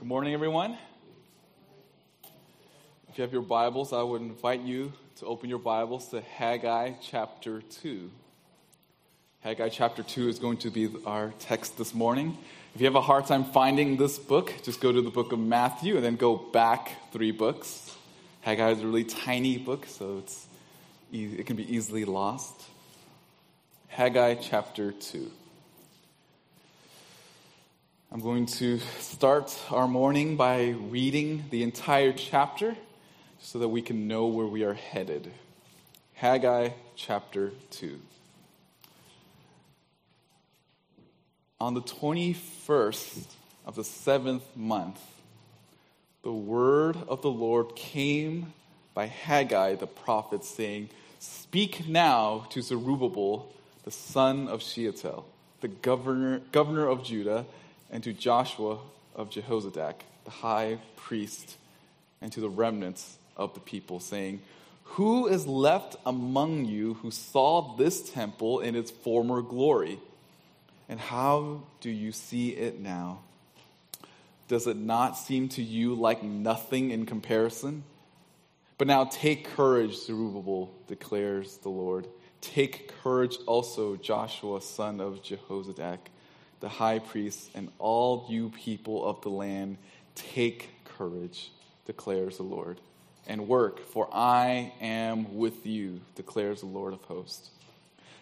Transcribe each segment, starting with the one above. Good morning, everyone. If you have your Bibles, I would invite you to open your Bibles to Haggai chapter 2. Haggai chapter 2 is going to be our text this morning. If you have a hard time finding this book, just go to the book of Matthew and then go back three books. Haggai is a really tiny book, so it can be easily lost. Haggai chapter 2. I'm going to start our morning by reading the entire chapter so that we can know where we are headed. Haggai chapter 2. On the 21st of the 7th month, the word of the Lord came by Haggai the prophet, saying, "Speak now to Zerubbabel, the son of Shealtiel, the governor of Judah, and to Joshua of Jehozadak, the high priest, and to the remnants of the people, saying, who is left among you who saw this temple in its former glory? And how do you see it now? Does it not seem to you like nothing in comparison? But now take courage, Zerubbabel, declares the Lord. Take courage also, Joshua, son of Jehozadak, the high priest, and all you people of the land, take courage, declares the Lord, and work, for I am with you, declares the Lord of hosts.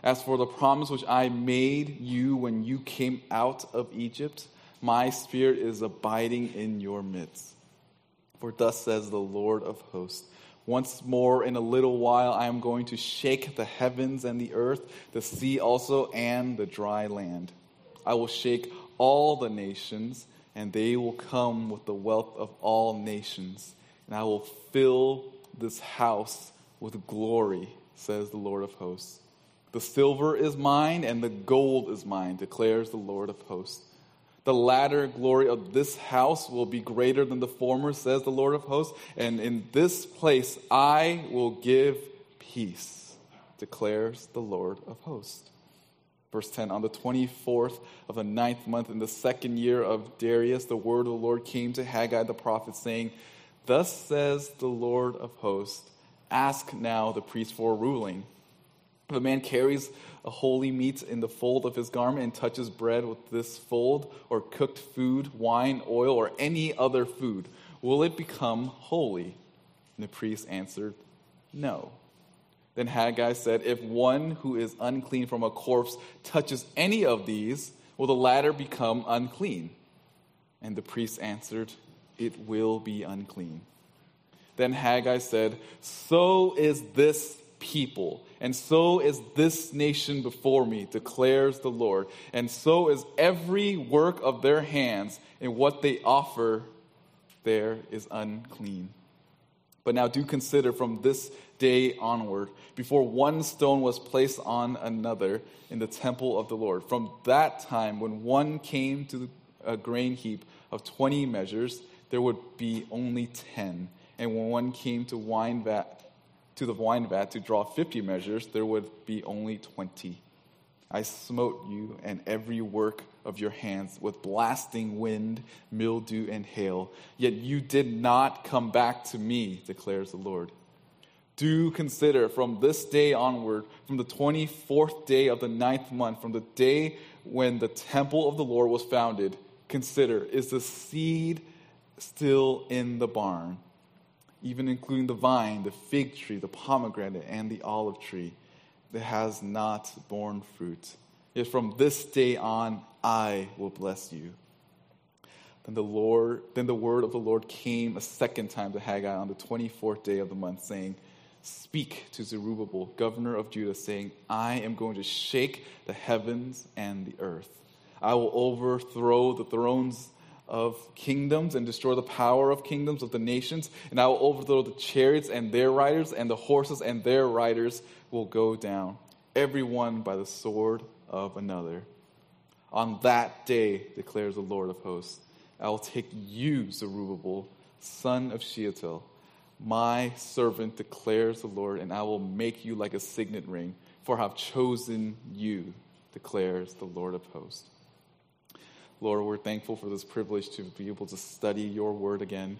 As for the promise which I made you when you came out of Egypt, my spirit is abiding in your midst. For thus says the Lord of hosts, once more in a little while I am going to shake the heavens and the earth, the sea also, and the dry land. I will shake all the nations, and they will come with the wealth of all nations. And I will fill this house with glory, says the Lord of hosts. The silver is mine, and the gold is mine, declares the Lord of hosts. The latter glory of this house will be greater than the former, says the Lord of hosts. And in this place I will give peace, declares the Lord of hosts." Verse 10, on the 24th of the 9th month in the second year of Darius, the word of the Lord came to Haggai the prophet, saying, "Thus says the Lord of hosts, ask now the priest for a ruling. If a man carries a holy meat in the fold of his garment and touches bread with this fold, or cooked food, wine, oil, or any other food, will it become holy?" And the priest answered, "No." Then Haggai said, "If one who is unclean from a corpse touches any of these, will the latter become unclean?" And the priest answered, "It will be unclean." Then Haggai said, "So is this people, and so is this nation before me, declares the Lord, and so is every work of their hands, and what they offer there is unclean. But now do consider from this day onward, before one stone was placed on another in the temple of the Lord. From that time, when one came to a grain heap of 20 measures, there would be only 10. And when one came to the wine vat to draw 50 measures, there would be only 20. I smote you and every work of your hands with blasting wind, mildew, and hail. Yet you did not come back to me, declares the Lord. Do consider from this day onward, from the 24th day of the 9th month, from the day when the temple of the Lord was founded, consider, is the seed still in the barn, even including the vine, the fig tree, the pomegranate, and the olive tree that has not borne fruit? Yet from this day on, I will bless you." Then the word of the Lord came a second time to Haggai on the 24th day of the month, saying, "Speak to Zerubbabel, governor of Judah, saying, I am going to shake the heavens and the earth. I will overthrow the thrones of kingdoms and destroy the power of kingdoms of the nations, and I will overthrow the chariots and their riders, and the horses and their riders will go down, every one by the sword of another. On that day, declares the Lord of hosts, I will take you, Zerubbabel, son of Shealtiel, my servant, declares the Lord, and I will make you like a signet ring, for I have chosen you, declares the Lord of hosts. Lord, we're thankful for this privilege to be able to study your word again.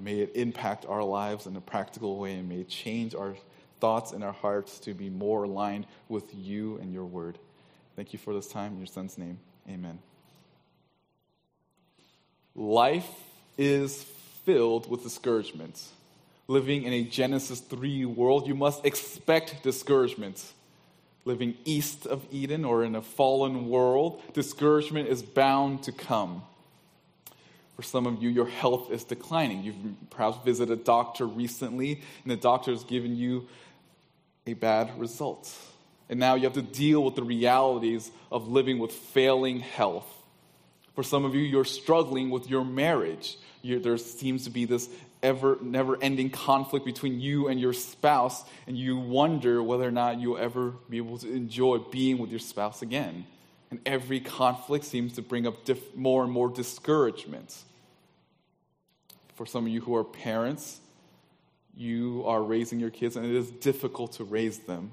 May it impact our lives in a practical way, and may it change our thoughts and our hearts to be more aligned with you and your word. Thank you for this time. In your son's name, amen. Life is filled with discouragement. Living in a Genesis 3 world, you must expect discouragement. Living east of Eden or in a fallen world, discouragement is bound to come. For some of you, your health is declining. You've perhaps visited a doctor recently, and the doctor has given you a bad result. And now you have to deal with the realities of living with failing health. For some of you, you're struggling with your marriage. There seems to be this never-ending conflict between you and your spouse, and you wonder whether or not you'll ever be able to enjoy being with your spouse again. And every conflict seems to bring up more and more discouragement. For some of you who are parents, you are raising your kids, and it is difficult to raise them.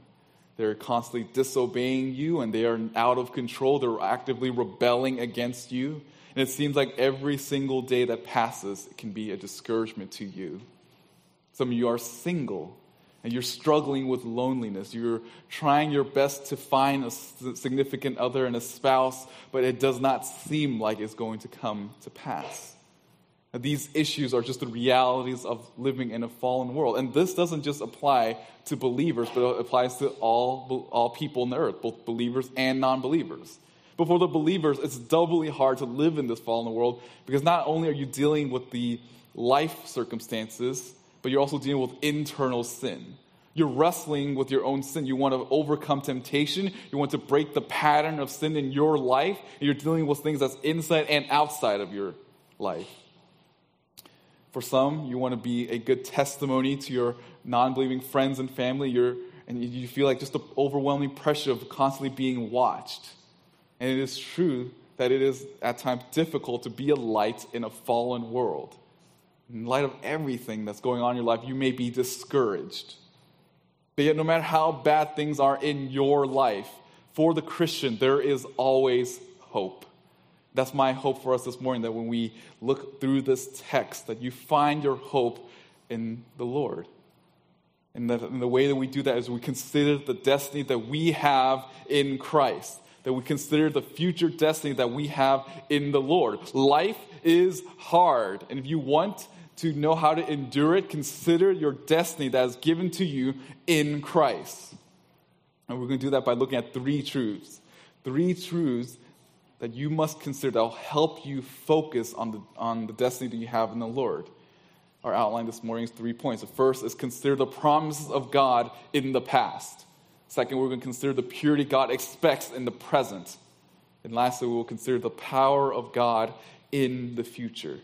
They're constantly disobeying you, and they are out of control. They're actively rebelling against you. And it seems like every single day that passes, it can be a discouragement to you. Some of you are single, and you're struggling with loneliness. You're trying your best to find a significant other and a spouse, but it does not seem like it's going to come to pass. These issues are just the realities of living in a fallen world. And this doesn't just apply to believers, but it applies to all people on the earth, both believers and non-believers. But for the believers, it's doubly hard to live in this fallen world, because not only are you dealing with the life circumstances, but you're also dealing with internal sin. You're wrestling with your own sin. You want to overcome temptation. You want to break the pattern of sin in your life. And you're dealing with things that's inside and outside of your life. For some, you want to be a good testimony to your non-believing friends and family, and you feel like just the overwhelming pressure of constantly being watched. And it is true that it is at times difficult to be a light in a fallen world. In light of everything that's going on in your life, you may be discouraged. But yet, no matter how bad things are in your life, for the Christian, there is always hope. That's my hope for us this morning, that when we look through this text, that you find your hope in the Lord. And the way that we do that is we consider the destiny that we have in Christ, that we consider the future destiny that we have in the Lord. Life is hard, and if you want to know how to endure it, consider your destiny that is given to you in Christ. And we're going to do that by looking at three truths. Three truths that you must consider that will help you focus on the destiny that you have in the Lord. Our outline this morning is 3 points. The first is consider the promises of God in the past. Second, we're going to consider the purity God expects in the present. And lastly, we will consider the power of God in the future.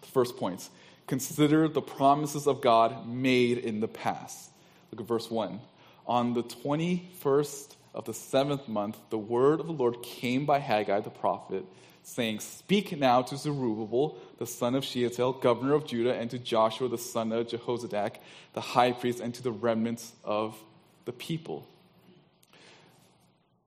The first point, consider the promises of God made in the past. Look at verse 1. On the 21st of the 7th month, the word of the Lord came by Haggai the prophet, saying, "Speak now to Zerubbabel, the son of Shealtiel, governor of Judah, and to Joshua, the son of Jehozadak, the high priest, and to the remnants of the people."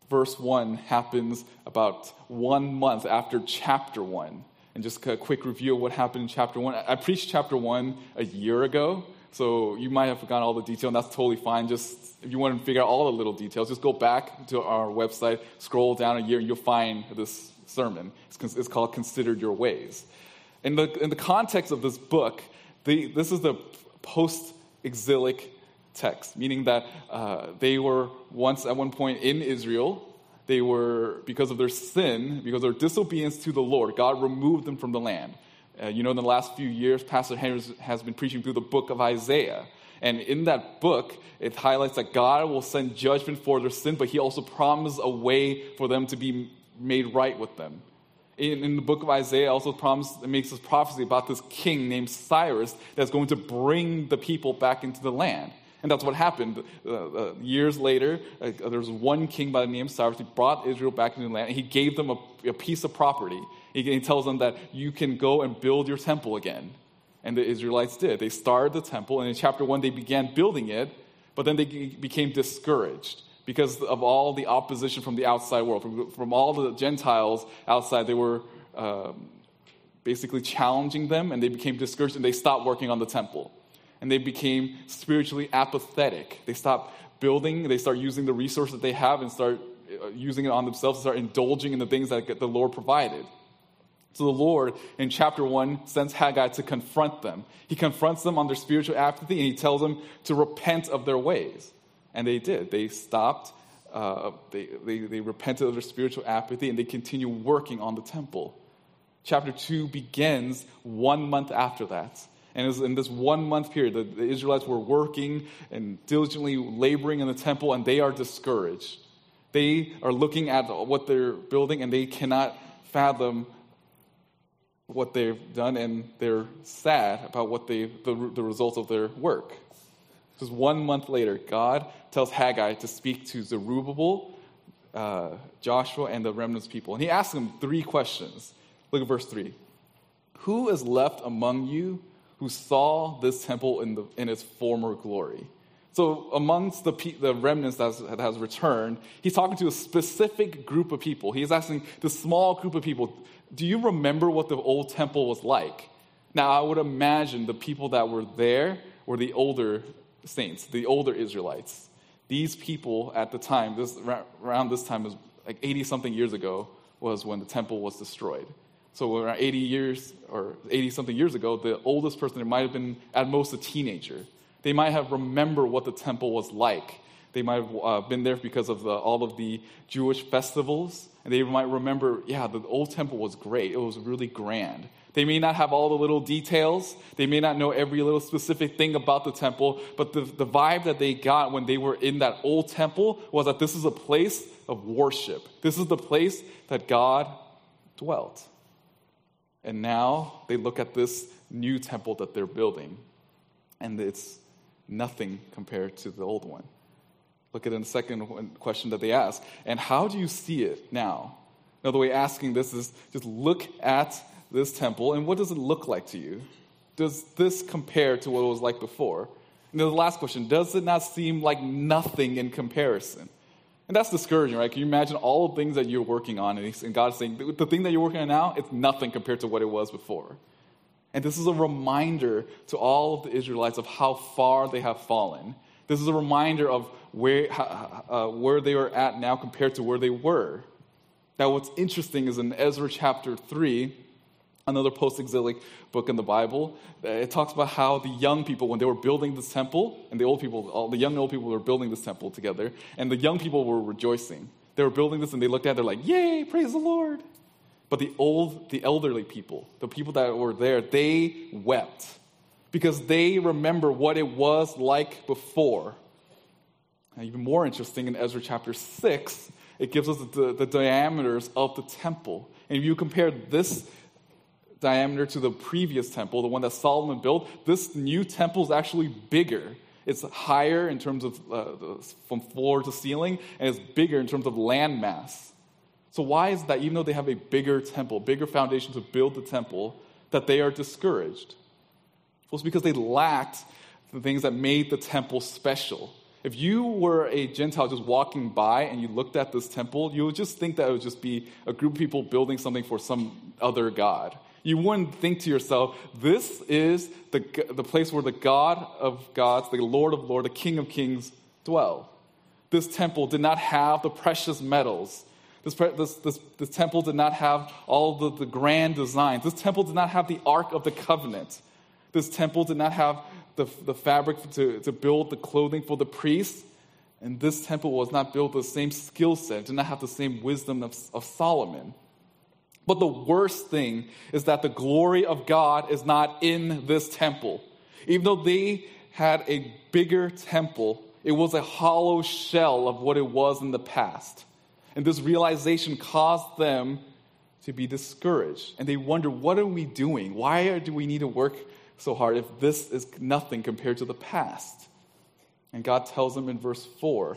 Verse 1 happens about 1 month after chapter 1. And just a quick review of what happened in chapter 1. I preached chapter 1 a year ago, so you might have forgotten all the detail, and that's totally fine. Just if you want to figure out all the little details, just go back to our website, scroll down a year, and you'll find this sermon. It's called "Consider Your Ways." In the context of this book, this is the post-exilic text, meaning that they were once at one point in Israel. They were, because of their sin, because of their disobedience to the Lord, God removed them from the land. In the last few years, Pastor Henry has been preaching through the book of Isaiah. And in that book, it highlights that God will send judgment for their sin, but he also promises a way for them to be made right with them. In the book of Isaiah, also makes this prophecy about this king named Cyrus that's going to bring the people back into the land. And that's what happened. Years later, there was one king by the name of Cyrus. He brought Israel back into the land, and he gave them a piece of property. He tells them that you can go and build your temple again. And the Israelites did. They started the temple, and in chapter 1, they began building it, but then they became discouraged. because of all the opposition from the outside world, from all the Gentiles outside. They were basically challenging them, and they became discouraged, and they stopped working on the temple. And they became spiritually apathetic. They stopped building. They start using the resource that they have and start using it on themselves, start indulging in the things that the Lord provided. So the Lord, in chapter 1, sends Haggai to confront them. He confronts them on their spiritual apathy, and he tells them to repent of their ways. And they did. They stopped. They repented of their spiritual apathy, and they continue working on the temple. Chapter 2 begins 1 month after that. And it was in this 1 month period that the Israelites were working and diligently laboring in the temple, and they are discouraged. They are looking at what they're building, and they cannot fathom what they've done, and they're sad about what the results of their work. Just 1 month later, God tells Haggai to speak to Zerubbabel, Joshua, and the remnant's people. And he asks them three questions. Look at verse 3. Who is left among you who saw this temple in its former glory? So amongst the remnants that has returned, he's talking to a specific group of people. He's asking this small group of people, do you remember what the old temple was like? Now, I would imagine the people that were there were the older saints, the older Israelites. These people at the time, around this time, was like 80-something years ago, was when the temple was destroyed. So around 80 years or 80-something years ago, the oldest person, there might have been at most a teenager. They might have remembered what the temple was like. They might have been there because of all of the Jewish festivals. And they might remember, yeah, the old temple was great. It was really grand. They may not have all the little details. They may not know every little specific thing about the temple. But the vibe that they got when they were in that old temple was that this is a place of worship. This is the place that God dwelt. And now they look at this new temple that they're building. And it's nothing compared to the old one. Look at the second question that they ask. And how do you see it now? Another way of asking this is just look at this temple and what does it look like to you? Does this compare to what it was like before? And then the last question, does it not seem like nothing in comparison? And that's discouraging, right? Can you imagine all the things that you're working on and God's saying, the thing that you're working on now, it's nothing compared to what it was before. And this is a reminder to all of the Israelites of how far they have fallen. This is a reminder of where they are at now compared to where they were. Now, what's interesting is in Ezra chapter 3, another post-exilic book in the Bible, it talks about how the young people, when they were building this temple, and the old people, all the young and old people were building this temple together, and the young people were rejoicing. They were building this, and they looked at it, they're like, yay, praise the Lord. But the elderly people, the people that were there, they wept because they remember what it was like before. And even more interesting, in Ezra chapter 6, it gives us the diameters of the temple. And if you compare this diameter to the previous temple, the one that Solomon built, this new temple is actually bigger. It's higher in terms of from floor to ceiling, and it's bigger in terms of land mass. So why is that, even though they have a bigger temple, bigger foundation to build the temple, that they are discouraged? Well, it's because they lacked the things that made the temple special. If you were a Gentile just walking by and you looked at this temple, you would just think that it would just be a group of people building something for some other god. You wouldn't think to yourself, this is the place where the God of gods, the Lord of lords, the King of kings dwell. This temple did not have the precious metals. This temple did not have all the grand designs. This temple did not have the Ark of the Covenant. This temple did not have the fabric to build the clothing for the priests. And this temple was not built with the same skill set. It did not have the same wisdom of Solomon. But the worst thing is that the glory of God is not in this temple. Even though they had a bigger temple, it was a hollow shell of what it was in the past. And this realization caused them to be discouraged. And they wonder, what are we doing? Why do we need to work so hard if this is nothing compared to the past? And God tells them in verse 4,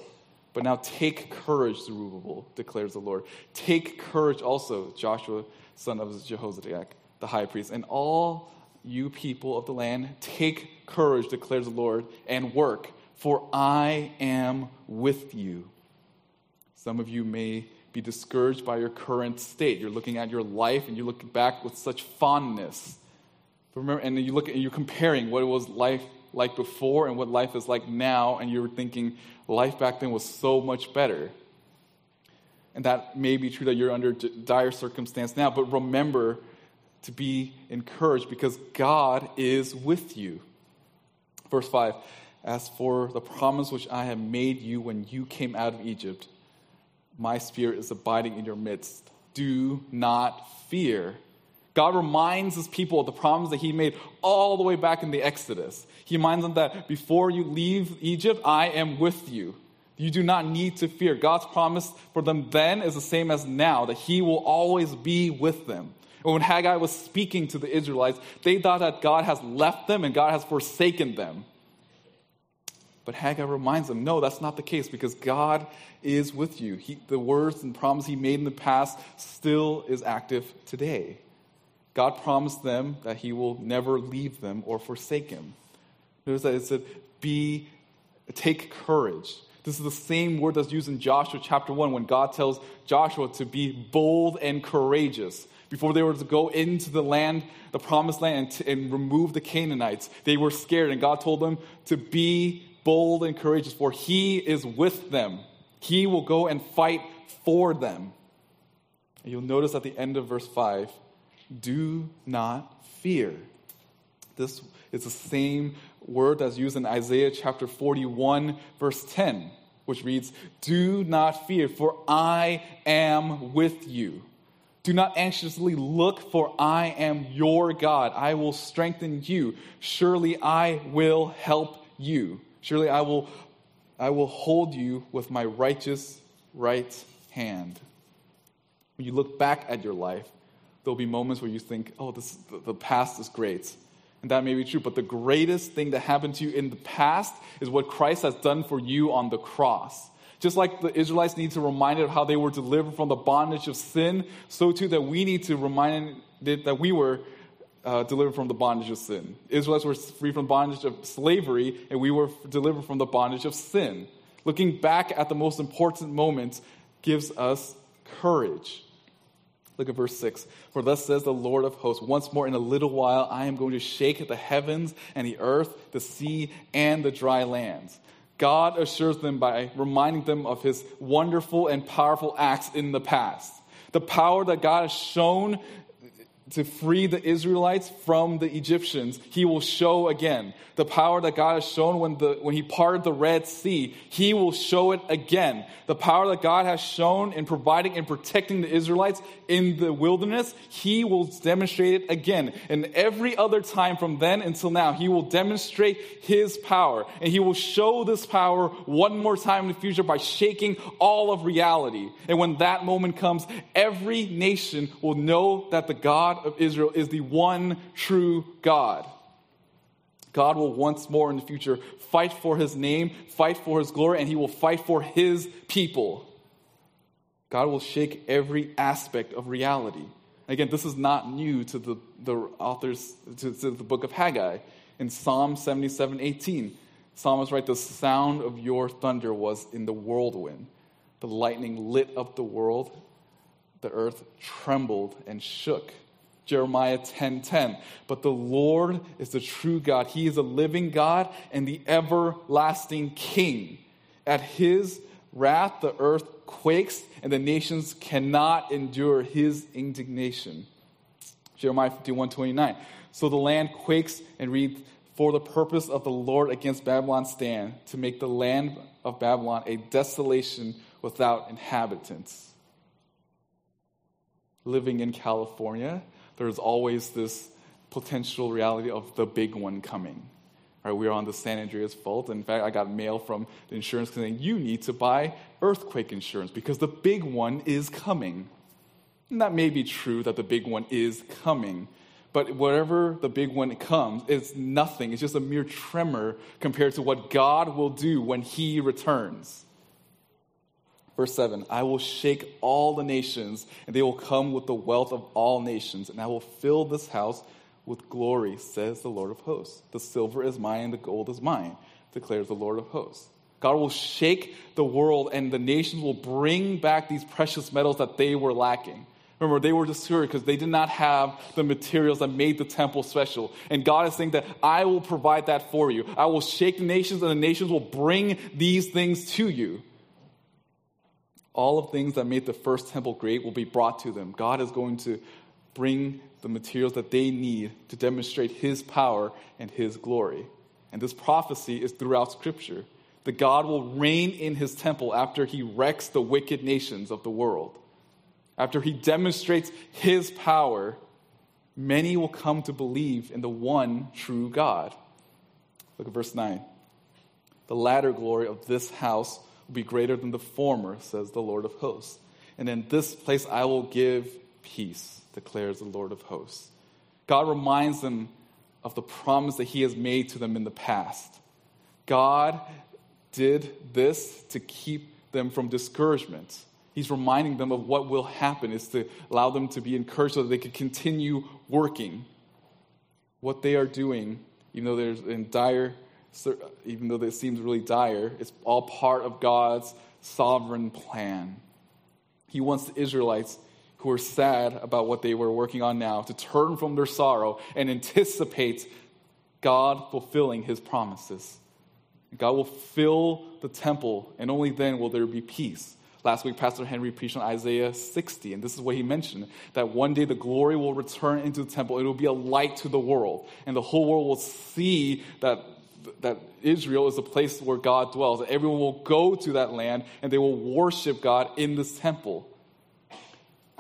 but now take courage, Zerubbabel, declares the Lord. Take courage also, Joshua, son of Jehozadak, the high priest. And all you people of the land, take courage, declares the Lord, and work, for I am with you, Some of you may be discouraged by your current state. You're looking at your life and you look back with such fondness. But remember, and you look and you're comparing what it was life like before and what life is like now, and you're thinking life back then was so much better. And that may be true that you're under dire circumstance now, but remember to be encouraged because God is with you. Verse 5, as for the promise which I have made you when you came out of Egypt, my spirit is abiding in your midst. Do not fear. God reminds his people of the promise that he made all the way back in the Exodus. He reminds them that before you leave Egypt, I am with you. You do not need to fear. God's promise for them then is the same as now, that he will always be with them. And when Haggai was speaking to the Israelites, they thought that God has left them and God has forsaken them. But Haggai reminds them, no, that's not the case, because God is with you. The words and promise he made in the past still is active today. God promised them that he will never leave them or forsake him. Notice that it said, take courage. This is the same word that's used in Joshua chapter 1 when God tells Joshua to be bold and courageous. Before they were to go into the land, the promised land, and remove the Canaanites, they were scared, and God told them to be bold and courageous, for he is with them. He will go and fight for them. And you'll notice at the end of verse 5, do not fear. This is the same word that's used in Isaiah chapter 41, verse 10, which reads, do not fear, for I am with you. Do not anxiously look, for I am your God. I will strengthen you. Surely I will help you. Surely I will hold you with my righteous right hand. When you look back at your life, there'll be moments where you think, oh, the past is great. And that may be true, but the greatest thing that happened to you in the past is what Christ has done for you on the cross. Just like the Israelites need to be reminded of how they were delivered from the bondage of sin, so too that we need to be reminded that we were delivered from the bondage of sin. Israelites were free from bondage of slavery, and we were delivered from the bondage of sin. Looking back at the most important moments gives us courage. Look at verse 6. For thus says the Lord of hosts, once more in a little while I am going to shake the heavens and the earth, the sea, and the dry lands. God assures them by reminding them of his wonderful and powerful acts in the past. The power that God has shown to free the Israelites from the Egyptians, he will show again. The power that God has shown when he parted the Red Sea, he will show it again. The power that God has shown in providing and protecting the Israelites in the wilderness, he will demonstrate it again. And every other time from then until now, he will demonstrate his power. And he will show this power one more time in the future by shaking all of reality. And when that moment comes, every nation will know that the God of Israel is the one true God. God will once more in the future fight for his name, fight for his glory, and he will fight for his people. God will shake every aspect of reality. Again, this is not new to the authors, to the book of Haggai. In Psalm 77:18, psalmist writes, the sound of your thunder was in the whirlwind. The lightning lit up the world. The earth trembled and shook. Jeremiah 10:10. But the Lord is the true God. He is a living God and the everlasting King. At his wrath, the earth quakes, and the nations cannot endure his indignation. Jeremiah 51:29. So the land quakes and reads, for the purpose of the Lord against Babylon stand, to make the land of Babylon a desolation without inhabitants. Living in California, there's always this potential reality of the big one coming. All right, we are on the San Andreas Fault. In fact, I got mail from the insurance company saying, you need to buy earthquake insurance because the big one is coming. And that may be true that the big one is coming, but whatever the big one comes, it's nothing. It's just a mere tremor compared to what God will do when he returns. Verse 7, I will shake all the nations, and they will come with the wealth of all nations, and I will fill this house with glory, says the Lord of hosts. The silver is mine, and the gold is mine, declares the Lord of hosts. God will shake the world, and the nations will bring back these precious metals that they were lacking. Remember, they were discouraged because they did not have the materials that made the temple special. And God is saying that I will provide that for you. I will shake the nations, and the nations will bring these things to you. All of things that made the first temple great will be brought to them. God is going to bring the materials that they need to demonstrate his power and his glory. And this prophecy is throughout Scripture. That God will reign in his temple after he wrecks the wicked nations of the world. After he demonstrates his power, many will come to believe in the one true God. Look at verse 9. The latter glory of this house will be greater than the former, says the Lord of hosts. And in this place I will give peace, declares the Lord of hosts. God reminds them of the promise that he has made to them in the past. God did this to keep them from discouragement. He's reminding them of what will happen, is to allow them to be encouraged so that they could continue working. What they are doing, even though it seems really dire, it's all part of God's sovereign plan. He wants the Israelites who are sad about what they were working on now to turn from their sorrow and anticipate God fulfilling his promises. God will fill the temple, and only then will there be peace. Last week, Pastor Henry preached on Isaiah 60, and this is what he mentioned, that one day the glory will return into the temple. It will be a light to the world, and the whole world will see that Israel is a place where God dwells. Everyone will go to that land, and they will worship God in this temple.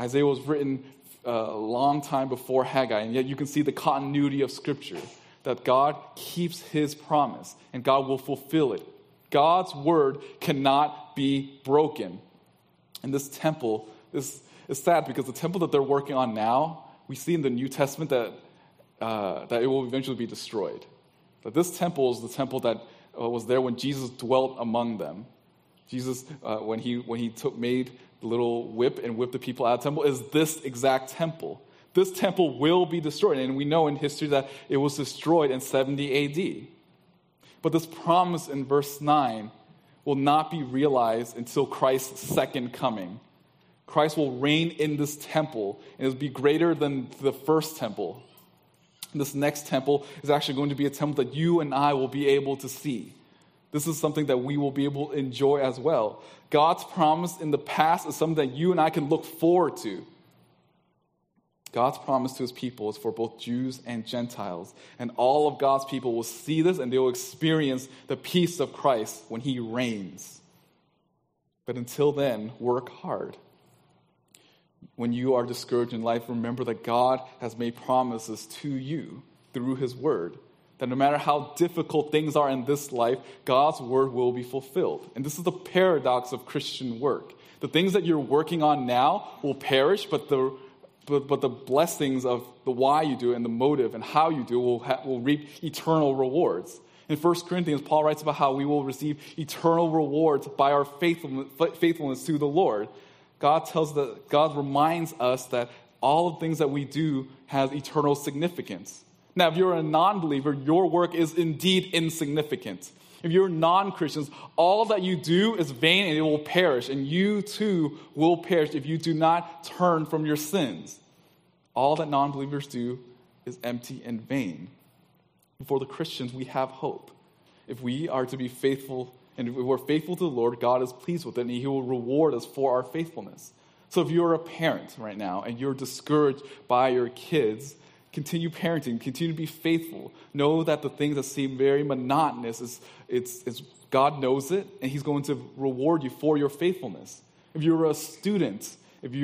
Isaiah was written a long time before Haggai, and yet you can see the continuity of Scripture, that God keeps his promise, and God will fulfill it. God's word cannot be broken. And this temple is sad because the temple that they're working on now, we see in the New Testament that it will eventually be destroyed. But this temple is the temple that was there when Jesus dwelt among them. Jesus, when he made the little whip and whipped the people out of the temple, is this exact temple. This temple will be destroyed. And we know in history that it was destroyed in 70 AD. But this promise in verse 9 will not be realized until Christ's second coming. Christ will reign in this temple, and it will be greater than the first temple. This next temple is actually going to be a temple that you and I will be able to see. This is something that we will be able to enjoy as well. God's promise in the past is something that you and I can look forward to. God's promise to his people is for both Jews and Gentiles. And all of God's people will see this, and they will experience the peace of Christ when he reigns. But until then, work hard. When you are discouraged in life, remember that God has made promises to you through his word. That no matter how difficult things are in this life, God's word will be fulfilled. And this is the paradox of Christian work. The things that you're working on now will perish, but the blessings of the why you do it and the motive and how you do it will reap eternal rewards. In 1 Corinthians, Paul writes about how we will receive eternal rewards by our faithfulness to the Lord. God reminds us that all the things that we do has eternal significance. Now, if you're a non-believer, your work is indeed insignificant. If you're non-Christians, all that you do is vain and it will perish. And you too will perish if you do not turn from your sins. All that non-believers do is empty and vain. For the Christians, we have hope. If we are to be faithful, and if we're faithful to the Lord, God is pleased with it and he will reward us for our faithfulness. So if you're a parent right now and you're discouraged by your kids, continue parenting. Continue to be faithful. Know that the things that seem very monotonous, God knows it, and he's going to reward you for your faithfulness. If you're a student and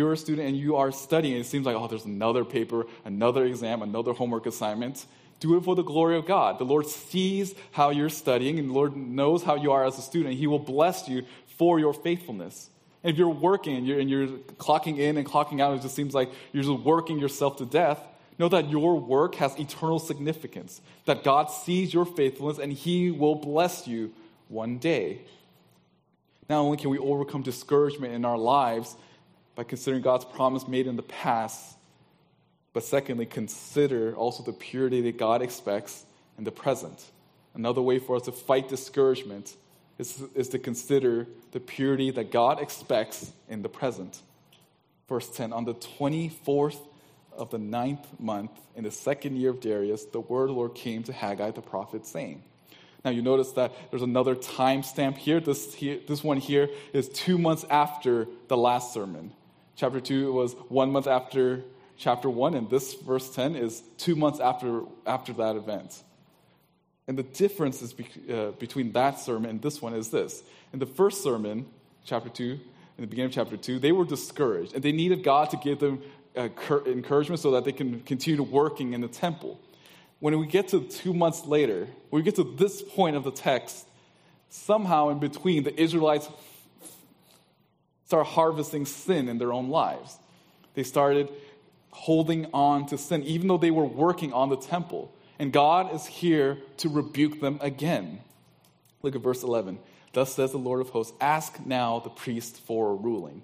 you are studying, it seems like, oh, there's another paper, another exam, another homework assignment. Do it for the glory of God. The Lord sees how you're studying, and the Lord knows how you are as a student. He will bless you for your faithfulness. And if you're working and you're clocking in and clocking out, it just seems like you're just working yourself to death, know that your work has eternal significance, that God sees your faithfulness and he will bless you one day. Not only can we overcome discouragement in our lives by considering God's promise made in the past, but secondly, consider also the purity that God expects in the present. Another way for us to fight discouragement is to consider the purity that God expects in the present. Verse 10, on the 24th of the 9th month, in the 2nd year of Darius, the word of the Lord came to Haggai the prophet, saying. Now you notice that there's another time stamp here. This one here is 2 months after the last sermon. Chapter 2 was 1 month after chapter 1, and this verse 10 is 2 months after that event. And the difference is between that sermon and this one is this. In the first sermon, chapter 2, in the beginning of chapter 2, they were discouraged, and they needed God to give them encouragement so that they can continue working in the temple. When we get to 2 months later, when we get to this point of the text, somehow in between, the Israelites start harvesting sin in their own lives. They started holding on to sin, even though they were working on the temple. And God is here to rebuke them again. Look at verse 11. Thus says the Lord of hosts, ask now the priest for a ruling.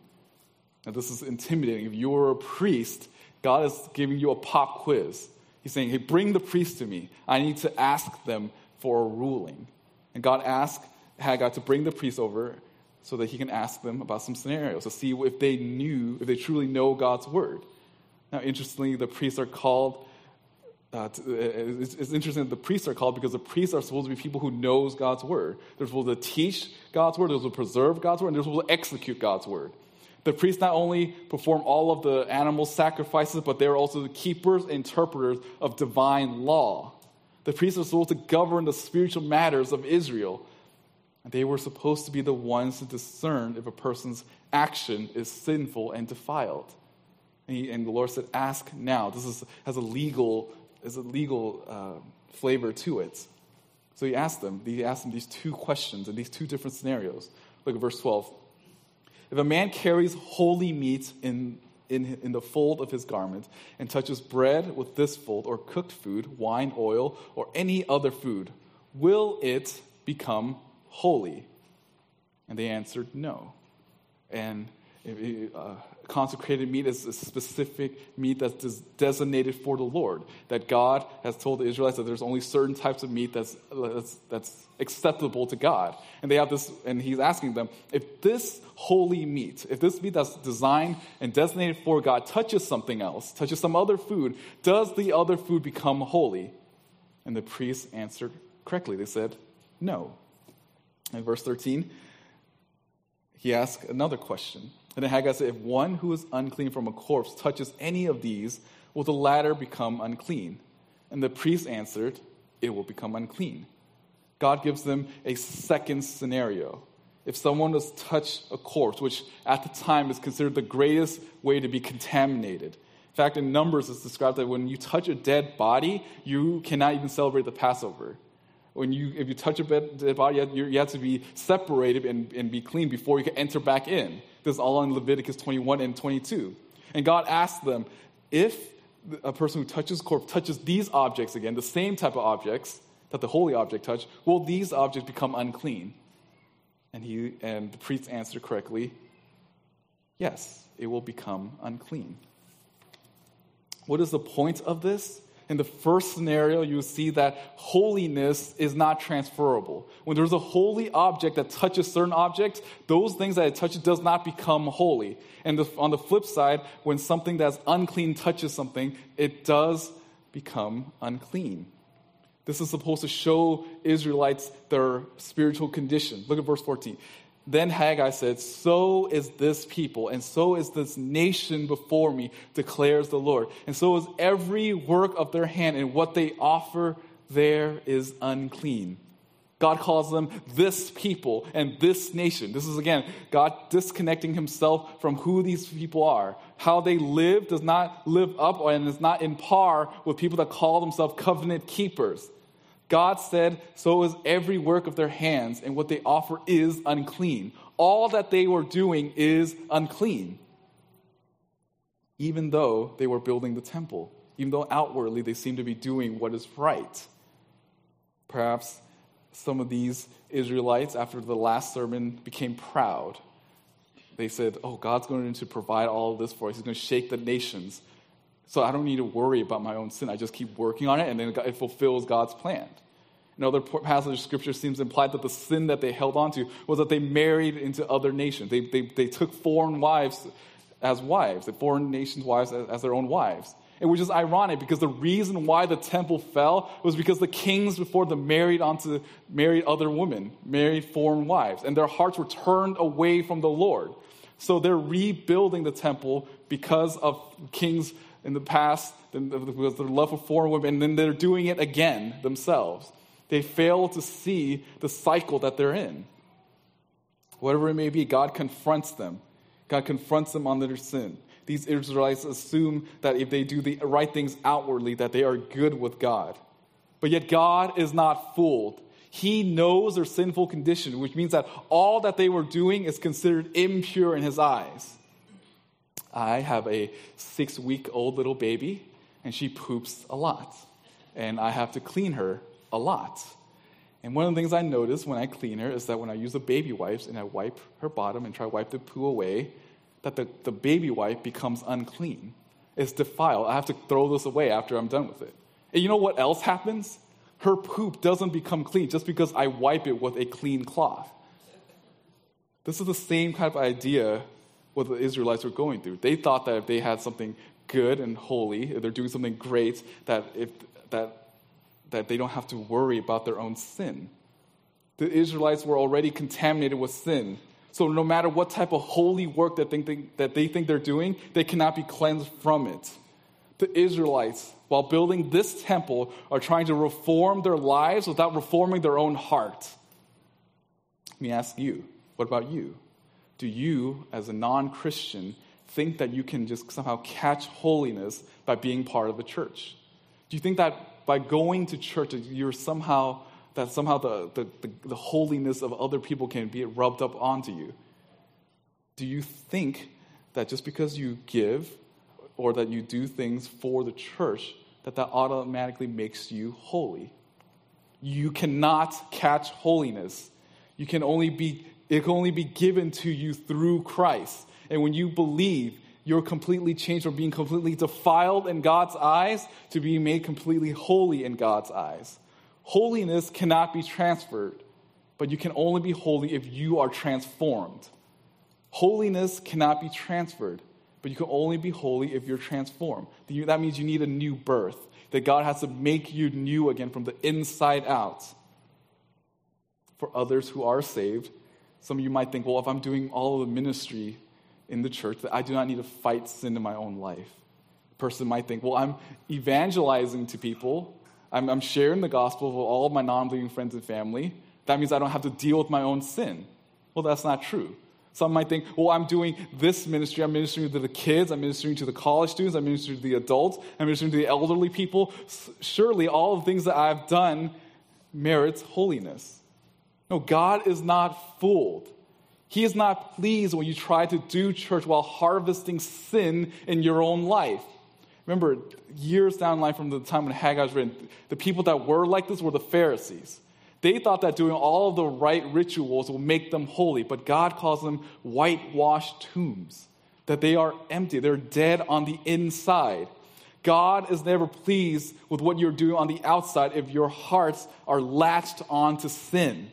Now this is intimidating. If you were a priest, God is giving you a pop quiz. He's saying, hey, bring the priest to me. I need to ask them for a ruling. And God asked Haggai to bring the priest over so that he can ask them about some scenarios, to see if they truly know God's word. Now, interestingly, the priests are called, it's interesting that the priests are called because the priests are supposed to be people who knows God's word. They're supposed to teach God's word, they're supposed to preserve God's word, and they're supposed to execute God's word. The priests not only perform all of the animal sacrifices, but they're also the keepers and interpreters of divine law. The priests are supposed to govern the spiritual matters of Israel. They were supposed to be the ones to discern if a person's action is sinful and defiled. And the Lord said, ask now. This has a legal flavor to it. So he asked them. He asked them these two questions and these two different scenarios. Look at verse 12. If a man carries holy meat in the fold of his garment and touches bread with this fold or cooked food, wine, oil, or any other food, will it become holy? And they answered no. And consecrated meat is a specific meat that is designated for the Lord, that God has told the Israelites that there's only certain types of meat that's acceptable to God. And they have this, and he's asking them, if this holy meat, if this meat that's designed and designated for God touches something else, touches some other food, does the other food become holy? And the priests answered correctly. They said, no. In verse 13, he asked another question. And then Haggai said, if one who is unclean from a corpse touches any of these, will the latter become unclean? And the priest answered, it will become unclean. God gives them a second scenario. If someone was touched a corpse, which at the time is considered the greatest way to be contaminated. In fact, in Numbers, it's described that when you touch a dead body, you cannot even celebrate the Passover. If you touch a dead body, you have to be separated and be clean before you can enter back in. This is all in Leviticus 21 and 22. And God asked them, if a person who touches corpse touches these objects again, the same type of objects that the holy object touched, will these objects become unclean? And the priest answered correctly, yes, it will become unclean. What is the point of this? In the first scenario, you see that holiness is not transferable. When there's a holy object that touches certain objects, those things that it touches does not become holy. And on the flip side, when something that's unclean touches something, it does become unclean. This is supposed to show Israelites their spiritual condition. Look at verse 14. Then Haggai said, so is this people, and so is this nation before me, declares the Lord. And so is every work of their hand, and what they offer there is unclean. God calls them this people and this nation. This is, again, God disconnecting himself from who these people are. How they live does not live up and is not in par with people that call themselves covenant keepers. God said, so is every work of their hands, and what they offer is unclean. All that they were doing is unclean. Even though they were building the temple, even though outwardly they seem to be doing what is right. Perhaps some of these Israelites, after the last sermon, became proud. They said, oh, God's going to provide all of this for us. He's going to shake the nations. So I don't need to worry about my own sin. I just keep working on it, and then it fulfills God's plan. another passage of Scripture seems implied that the sin that they held on to was that they married into other nations. They took foreign wives as wives, the foreign nations' wives as their own wives. And which is ironic because the reason why the temple fell was because the kings before them married other women, married foreign wives, and their hearts were turned away from the Lord. So they're rebuilding the temple because of kings in the past, because of their love for foreign women, and then they're doing it again themselves. They fail to see the cycle that they're in. Whatever it may be, God confronts them. God confronts them on their sin. These Israelites assume that if they do the right things outwardly, that they are good with God. But yet God is not fooled. He knows their sinful condition, which means that all that they were doing is considered impure in his eyes. I have a 6-week-old little baby, and she poops a lot. And I have to clean her a lot. And one of the things I notice when I clean her is that when I use the baby wipes and I wipe her bottom and try to wipe the poo away, that the baby wipe becomes unclean. It's defiled. I have to throw this away after I'm done with it. And you know what else happens? Her poop doesn't become clean just because I wipe it with a clean cloth. This is the same kind of idea what the Israelites were going through. They thought that if they had something good and holy, if they're doing something great, that they don't have to worry about their own sin. The Israelites were already contaminated with sin. So no matter what type of holy work that they think they're doing, they cannot be cleansed from it. The Israelites, while building this temple, are trying to reform their lives without reforming their own heart. Let me ask you, what about you? Do you, as a non-Christian, think that you can just somehow catch holiness by being part of the church? Do you think that by going to church, that somehow the holiness of other people can be rubbed up onto you? Do you think that just because you give or that you do things for the church, that automatically makes you holy? You cannot catch holiness. It can only be given to you through Christ. And when you believe, you're completely changed from being completely defiled in God's eyes to being made completely holy in God's eyes. Holiness cannot be transferred, but you can only be holy if you are transformed. Holiness cannot be transferred, but you can only be holy if you're transformed. That means you need a new birth, that God has to make you new again from the inside out. For others who are saved, some of you might think, well, if I'm doing all of the ministry in the church, that I do not need to fight sin in my own life. A person might think, well, I'm evangelizing to people, I'm sharing the gospel with all of my non-believing friends and family. That means I don't have to deal with my own sin. Well, that's not true. Some might think, well, I'm doing this ministry. I'm ministering to the kids. I'm ministering to the college students. I'm ministering to the adults. I'm ministering to the elderly people. Surely all the things that I've done merits holiness. No, God is not fooled. He is not pleased when you try to do church while harvesting sin in your own life. Remember, years down the line from the time when Haggai was written, the people that were like this were the Pharisees. They thought that doing all of the right rituals will make them holy, but God calls them whitewashed tombs, that they are empty, they're dead on the inside. God is never pleased with what you're doing on the outside if your hearts are latched onto sin.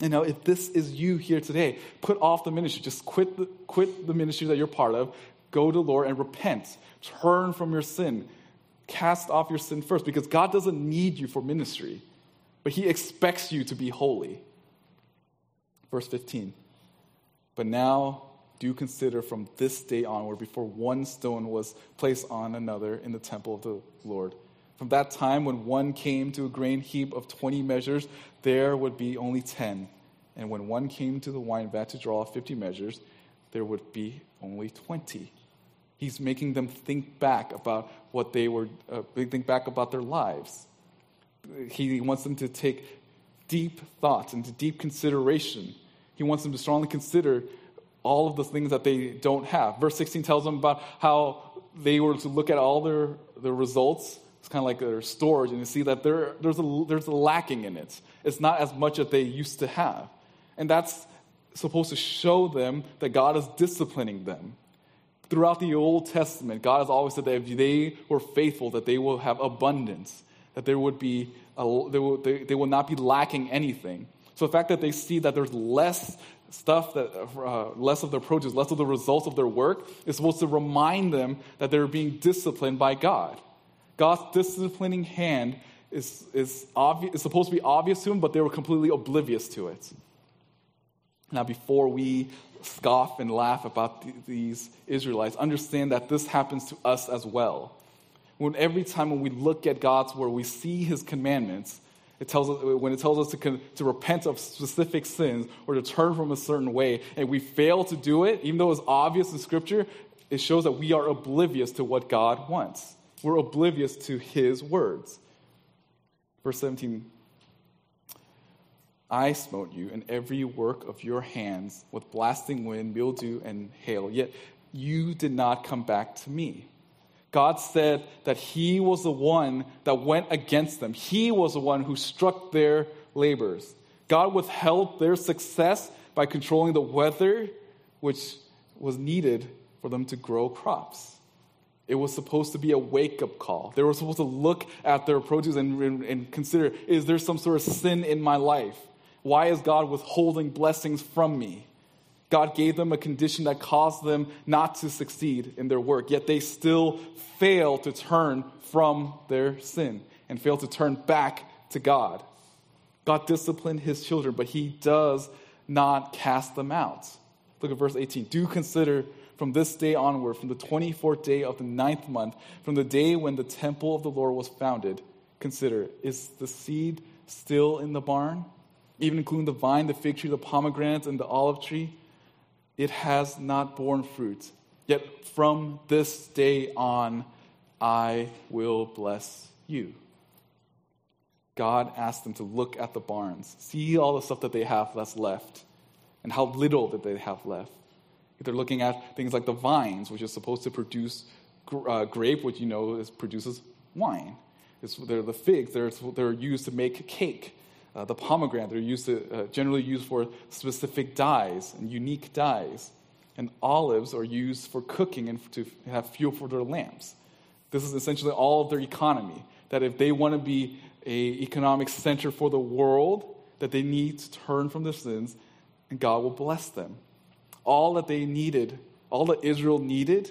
And now, if this is you here today, put off the ministry. Just quit the ministry that you're part of. Go to the Lord and repent. Turn from your sin. Cast off your sin first, because God doesn't need you for ministry, but he expects you to be holy. Verse 15. But now do consider from this day onward, before one stone was placed on another in the temple of the Lord. From that time when one came to a grain heap of 20 measures, there would be only 10. And when one came to the wine vat to draw 50 measures, there would be only 20. He's making them think back about what they were, think back about their lives. He wants them to take deep thoughts into deep consideration. He wants them to strongly consider all of the things that they don't have. Verse 16 tells them about how they were to look at all their results. It's kind of like their storage, and you see that there's a lacking in it. It's not as much as they used to have. And that's supposed to show them that God is disciplining them. Throughout the Old Testament, God has always said that if they were faithful, that they will have abundance. that there would be they will not be lacking anything. So the fact that they see that there's less stuff, that less of their produce, less of the results of their work, is supposed to remind them that they're being disciplined by God. God's disciplining hand is supposed to be obvious to them, but they were completely oblivious to it. Now, before we scoff and laugh about these Israelites, understand that this happens to us as well. Every time we look at God's word, we see His commandments. It tells us, when it tells us to repent of specific sins or to turn from a certain way, and we fail to do it, even though it's obvious in Scripture, it shows that we are oblivious to what God wants. We're oblivious to His words. Verse 17, I smote you in every work of your hands with blasting wind, mildew, and hail, yet you did not come back to me. God said that He was the one that went against them. He was the one who struck their labors. God withheld their success by controlling the weather, which was needed for them to grow crops. It was supposed to be a wake-up call. They were supposed to look at their produce and consider, is there some sort of sin in my life? Why is God withholding blessings from me? God gave them a condition that caused them not to succeed in their work, yet they still fail to turn from their sin and fail to turn back to God. God disciplined His children, but He does not cast them out. Look at verse 18. Do consider from this day onward, from the 24th day of the 9th month, from the day when the temple of the Lord was founded, consider, is the seed still in the barn? Even including the vine, the fig tree, the pomegranate, and the olive tree? It has not borne fruit. Yet from this day on, I will bless you. God asked them to look at the barns, see all the stuff that they have that's left, and how little that they have left. They're looking at things like the vines, which is supposed to produce grape, which produces wine. They're the figs. They're used to make cake. The pomegranate, they're generally used for specific dyes and unique dyes. And olives are used for cooking and to have fuel for their lamps. This is essentially all of their economy, that if they want to be an economic center for the world, that they need to turn from their sins and God will bless them. All that they needed, all that Israel needed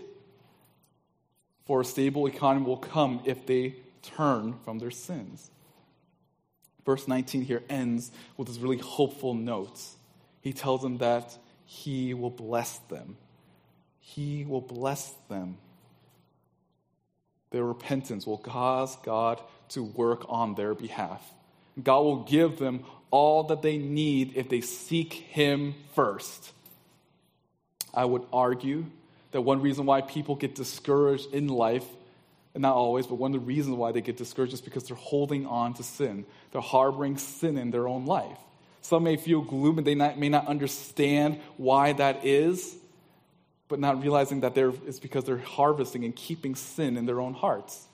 for a stable economy will come if they turn from their sins. Verse 19 here ends with this really hopeful note. He tells them that He will bless them. He will bless them. Their repentance will cause God to work on their behalf. God will give them all that they need if they seek Him first. I would argue that one reason why people get discouraged in life, and not always, but one of the reasons why they get discouraged is because they're holding on to sin. They're harboring sin in their own life. Some may feel gloom and they may not understand why that is, but not realizing that it's because they're harvesting and keeping sin in their own hearts.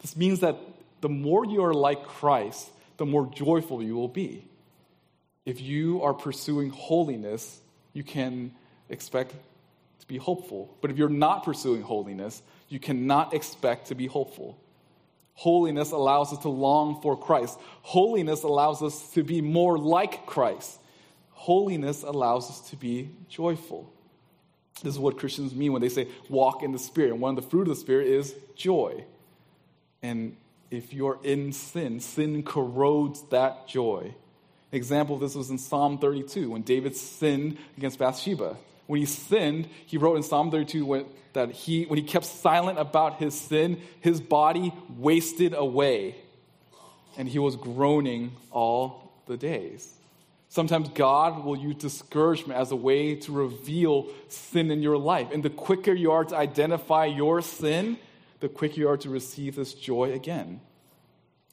This means that the more you are like Christ, the more joyful you will be. If you are pursuing holiness, you can expect to be hopeful. But if you're not pursuing holiness, you cannot expect to be hopeful. Holiness allows us to long for Christ. Holiness allows us to be more like Christ. Holiness allows us to be joyful. This is what Christians mean when they say walk in the Spirit. And one of the fruit of the Spirit is joy. And if you're in sin, sin corrodes that joy. An example of this was in Psalm 32 when David sinned against Bathsheba. When he sinned, he wrote in Psalm 32 that when he kept silent about his sin, his body wasted away, and he was groaning all the days. Sometimes God will use discouragement as a way to reveal sin in your life. And the quicker you are to identify your sin, the quicker you are to receive this joy again.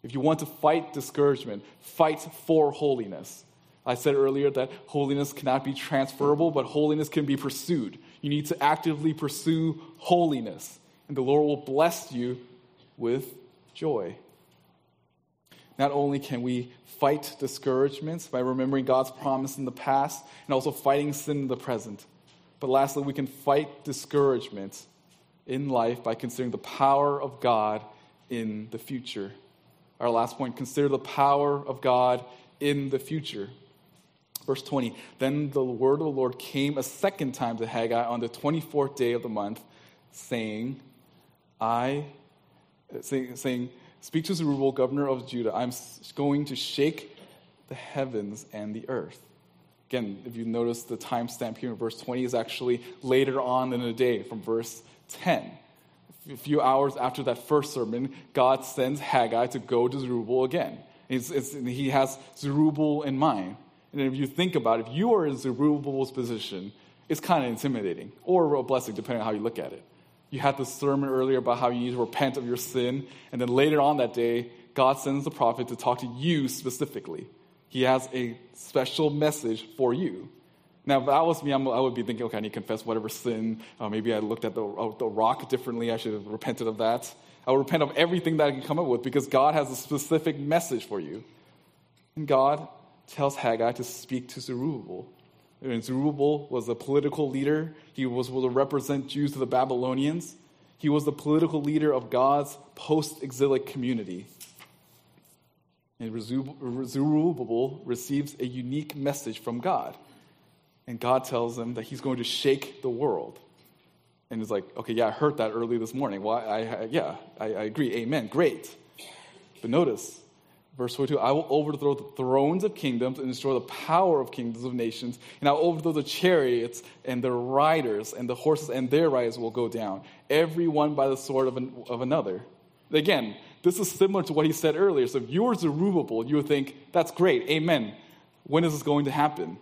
If you want to fight discouragement, fight for holiness. I said earlier that holiness cannot be transferable, but holiness can be pursued. You need to actively pursue holiness, and the Lord will bless you with joy. Not only can we fight discouragements by remembering God's promise in the past and also fighting sin in the present, but lastly, we can fight discouragement in life by considering the power of God in the future. Our last point, consider the power of God in the future. Verse 20, then the word of the Lord came a second time to Haggai on the 24th day of the month, saying, speak to Zerubbabel, governor of Judah, I'm going to shake the heavens and the earth. Again, if you notice the timestamp here in verse 20 is actually later on in the day from verse 10. A few hours after that first sermon, God sends Haggai to go to Zerubbabel again. He has Zerubbabel in mind. And if you think about it, if you are in Zerubbabel's position, it's kind of intimidating or a blessing, depending on how you look at it. You had the sermon earlier about how you need to repent of your sin, and then later on that day, God sends the prophet to talk to you specifically. He has a special message for you. Now, if that was me, I would be thinking, okay, I need to confess whatever sin. Maybe I looked at the rock differently. I should have repented of that. I would repent of everything that I can come up with because God has a specific message for you. And God tells Haggai to speak to Zerubbabel. And Zerubbabel was a political leader. He was able to represent Jews to the Babylonians. He was the political leader of God's post-exilic community. And Zerubbabel receives a unique message from God. And God tells him that he's going to shake the world. And he's like, okay, yeah, I heard that early this morning. Well, I agree. Amen. Great. But notice, verse 42, I will overthrow the thrones of kingdoms and destroy the power of kingdoms of nations. And I will overthrow the chariots and their riders, and the horses and their riders will go down, every one by the sword of another. Again, this is similar to what he said earlier. So if you were Zerubbabel, you would think, that's great. Amen. When is this going to happen?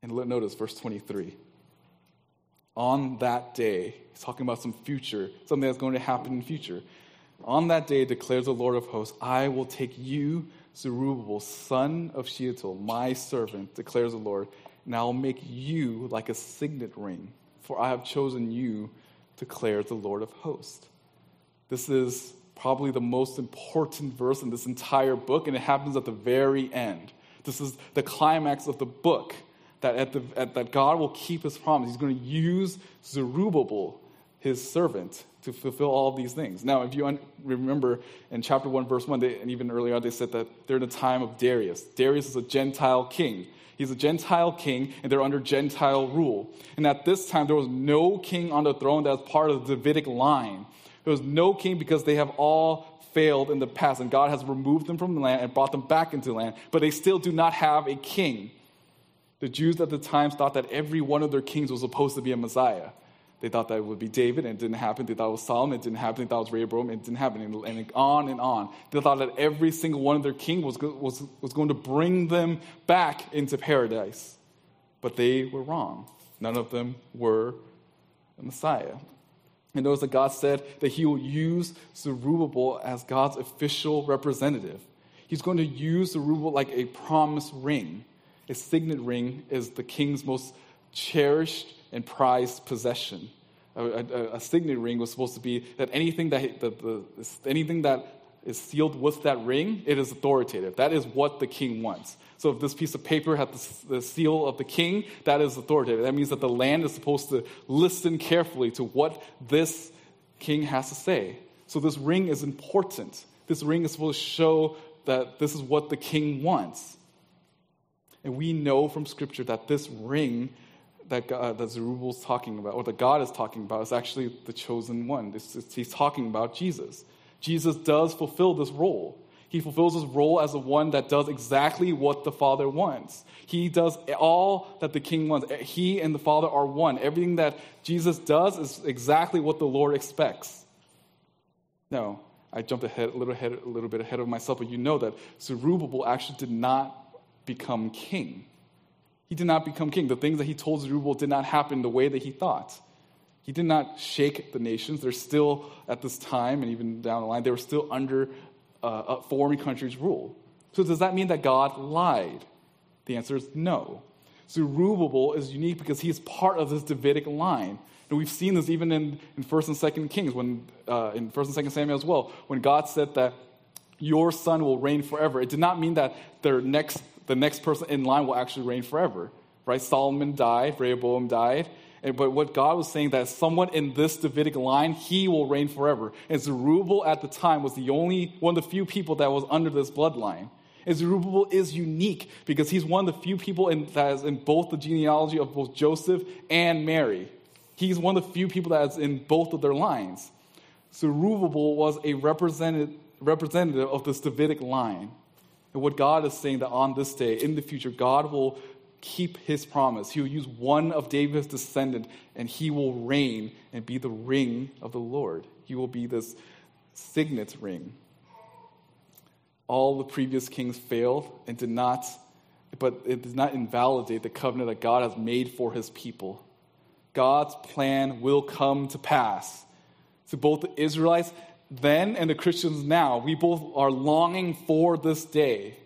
And notice verse 23. On that day, he's talking about some future, something that's going to happen in the future. On that day, declares the Lord of hosts, I will take you, Zerubbabel, son of Shealtiel, my servant, declares the Lord, and I will make you like a signet ring, for I have chosen you, declares the Lord of hosts. This is probably the most important verse in this entire book, and it happens at the very end. This is the climax of the book. That God will keep his promise. He's going to use Zerubbabel, his servant, to fulfill all of these things. Now, if you remember in chapter 1, verse 1, and even earlier on, they said that they're in the time of Darius. Darius is a Gentile king. He's a Gentile king, and they're under Gentile rule. And at this time, there was no king on the throne that was part of the Davidic line. There was no king because they have all failed in the past, and God has removed them from the land and brought them back into the land, but they still do not have a king. The Jews at the time thought that every one of their kings was supposed to be a Messiah. They thought that it would be David, and it didn't happen. They thought it was Solomon, it didn't happen. They thought it was Rehoboam, it didn't happen. And on and on. They thought that every single one of their kings was going to bring them back into paradise. But they were wrong. None of them were a Messiah. And notice that God said that he will use Zerubbabel as God's official representative. He's going to use Zerubbabel like a promise ring. A signet ring is the king's most cherished and prized possession. A signet ring was supposed to be that anything that is sealed with that ring, it is authoritative. That is what the king wants. So if this piece of paper had the seal of the king, that is authoritative. That means that the land is supposed to listen carefully to what this king has to say. So this ring is important. This ring is supposed to show that this is what the king wants. And we know from Scripture that this ring that Zerubbabel is talking about, or that God is talking about, is actually the chosen one. He's talking about Jesus. Jesus does fulfill this role. He fulfills this role as the one that does exactly what the Father wants. He does all that the King wants. He and the Father are one. Everything that Jesus does is exactly what the Lord expects. Now, I jumped a little bit ahead of myself, but you know that Zerubbabel actually did not become king. He did not become king. The things that he told Zerubbabel did not happen the way that he thought. He did not shake the nations. They're still, at this time, and even down the line, they were still under a foreign country's rule. So does that mean that God lied? The answer is no. Zerubbabel is unique because he is part of this Davidic line. And we've seen this even in 1 and 2 Kings, in 1 and 2 Samuel as well, when God said that your son will reign forever. It did not mean that the next person in line will actually reign forever, right? Solomon died, Rehoboam died, But what God was saying, that someone in this Davidic line, he will reign forever. And Zerubbabel at the time was the only, one of the few people that was under this bloodline. And Zerubbabel is unique because he's one of the few people that is in both the genealogy of both Joseph and Mary. He's one of the few people that is in both of their lines. Zerubbabel was a representative of this Davidic line. And what God is saying, that on this day, in the future, God will keep his promise. He will use one of David's descendants, and he will reign and be the ring of the Lord. He will be this signet ring. All the previous kings failed and did not, but it does not invalidate the covenant that God has made for his people. God's plan will come to pass. So both the Israelites then and the Christians now, we both are longing for this day.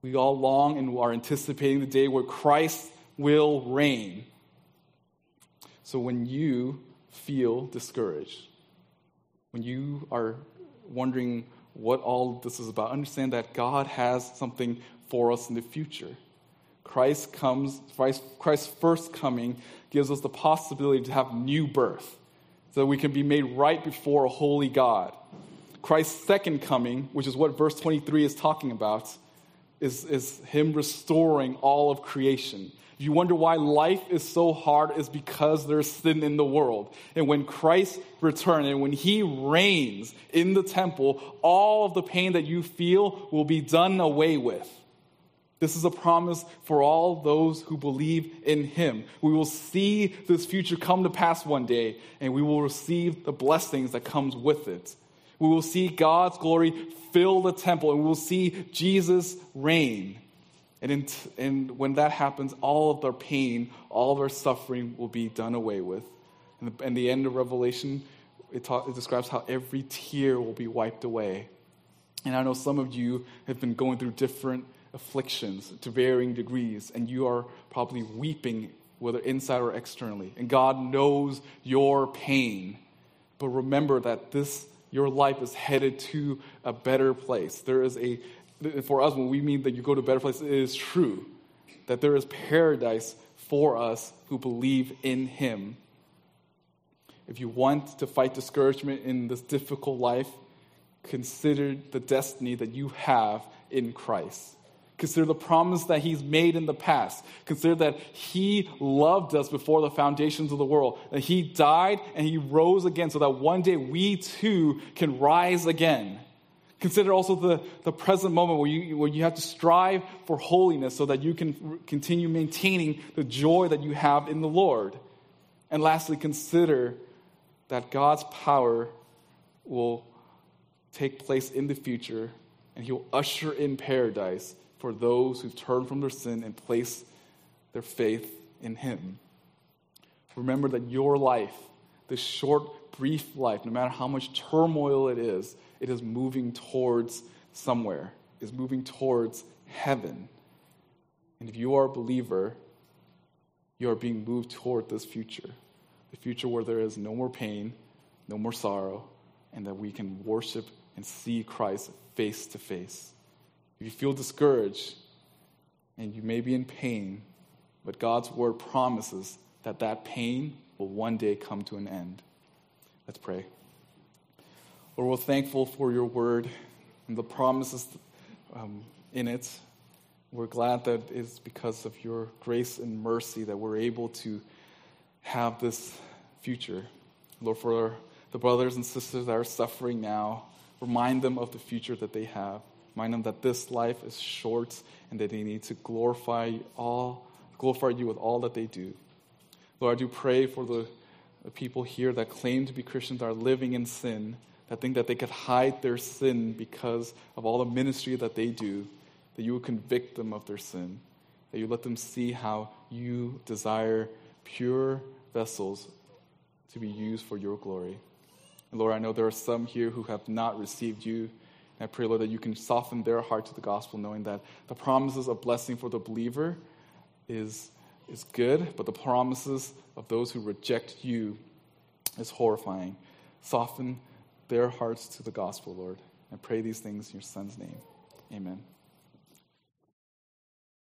We all long and are anticipating the day where Christ will reign. So when you feel discouraged, when you are wondering what all this is about, understand that God has something for us in the future. Christ's first coming gives us the possibility to have new birth, so that we can be made right before a holy God. Christ's second coming, which is what verse 23 is talking about, is him restoring all of creation. You wonder why life is so hard is because there's sin in the world. And when Christ returns and when he reigns in the temple, all of the pain that you feel will be done away with. This is a promise for all those who believe in him. We will see this future come to pass one day, and we will receive the blessings that comes with it. We will see God's glory fill the temple, and we will see Jesus reign. And when that happens, all of our pain, all of our suffering will be done away with. And the end of Revelation, it describes how every tear will be wiped away. And I know some of you have been going through different afflictions to varying degrees, and you are probably weeping, whether inside or externally. And God knows your pain. But remember that your life is headed to a better place. For us, when we mean that you go to a better place, it is true that there is paradise for us who believe in him. If you want to fight discouragement in this difficult life, consider the destiny that you have in Christ. Consider the promise that he's made in the past. Consider that he loved us before the foundations of the world. That he died and he rose again so that one day we too can rise again. Consider also the present moment where you have to strive for holiness so that you can continue maintaining the joy that you have in the Lord. And lastly, consider that God's power will take place in the future and he will usher in paradise for those who've turned from their sin and placed their faith in him. Remember that your life, this short, brief life, no matter how much turmoil it is moving towards somewhere. It's moving towards heaven. And if you are a believer, you are being moved toward this future. The future where there is no more pain, no more sorrow, and that we can worship and see Christ face to face. If you feel discouraged and you may be in pain, but God's word promises that that pain will one day come to an end. Let's pray. Lord, we're thankful for your word and the promises in it. We're glad that it's because of your grace and mercy that we're able to have this future. Lord, for the brothers and sisters that are suffering now, remind them of the future that they have. Remind them that this life is short and that they need to glorify you with all that they do. Lord, I do pray for the people here that claim to be Christians that are living in sin, that think that they could hide their sin because of all the ministry that they do, that you would convict them of their sin, that you let them see how you desire pure vessels to be used for your glory. And Lord, I know there are some here who have not received you. I pray, Lord, that you can soften their heart to the gospel, knowing that the promises of blessing for the believer is good, but the promises of those who reject you is horrifying. Soften their hearts to the gospel, Lord. I pray these things in your Son's name. Amen.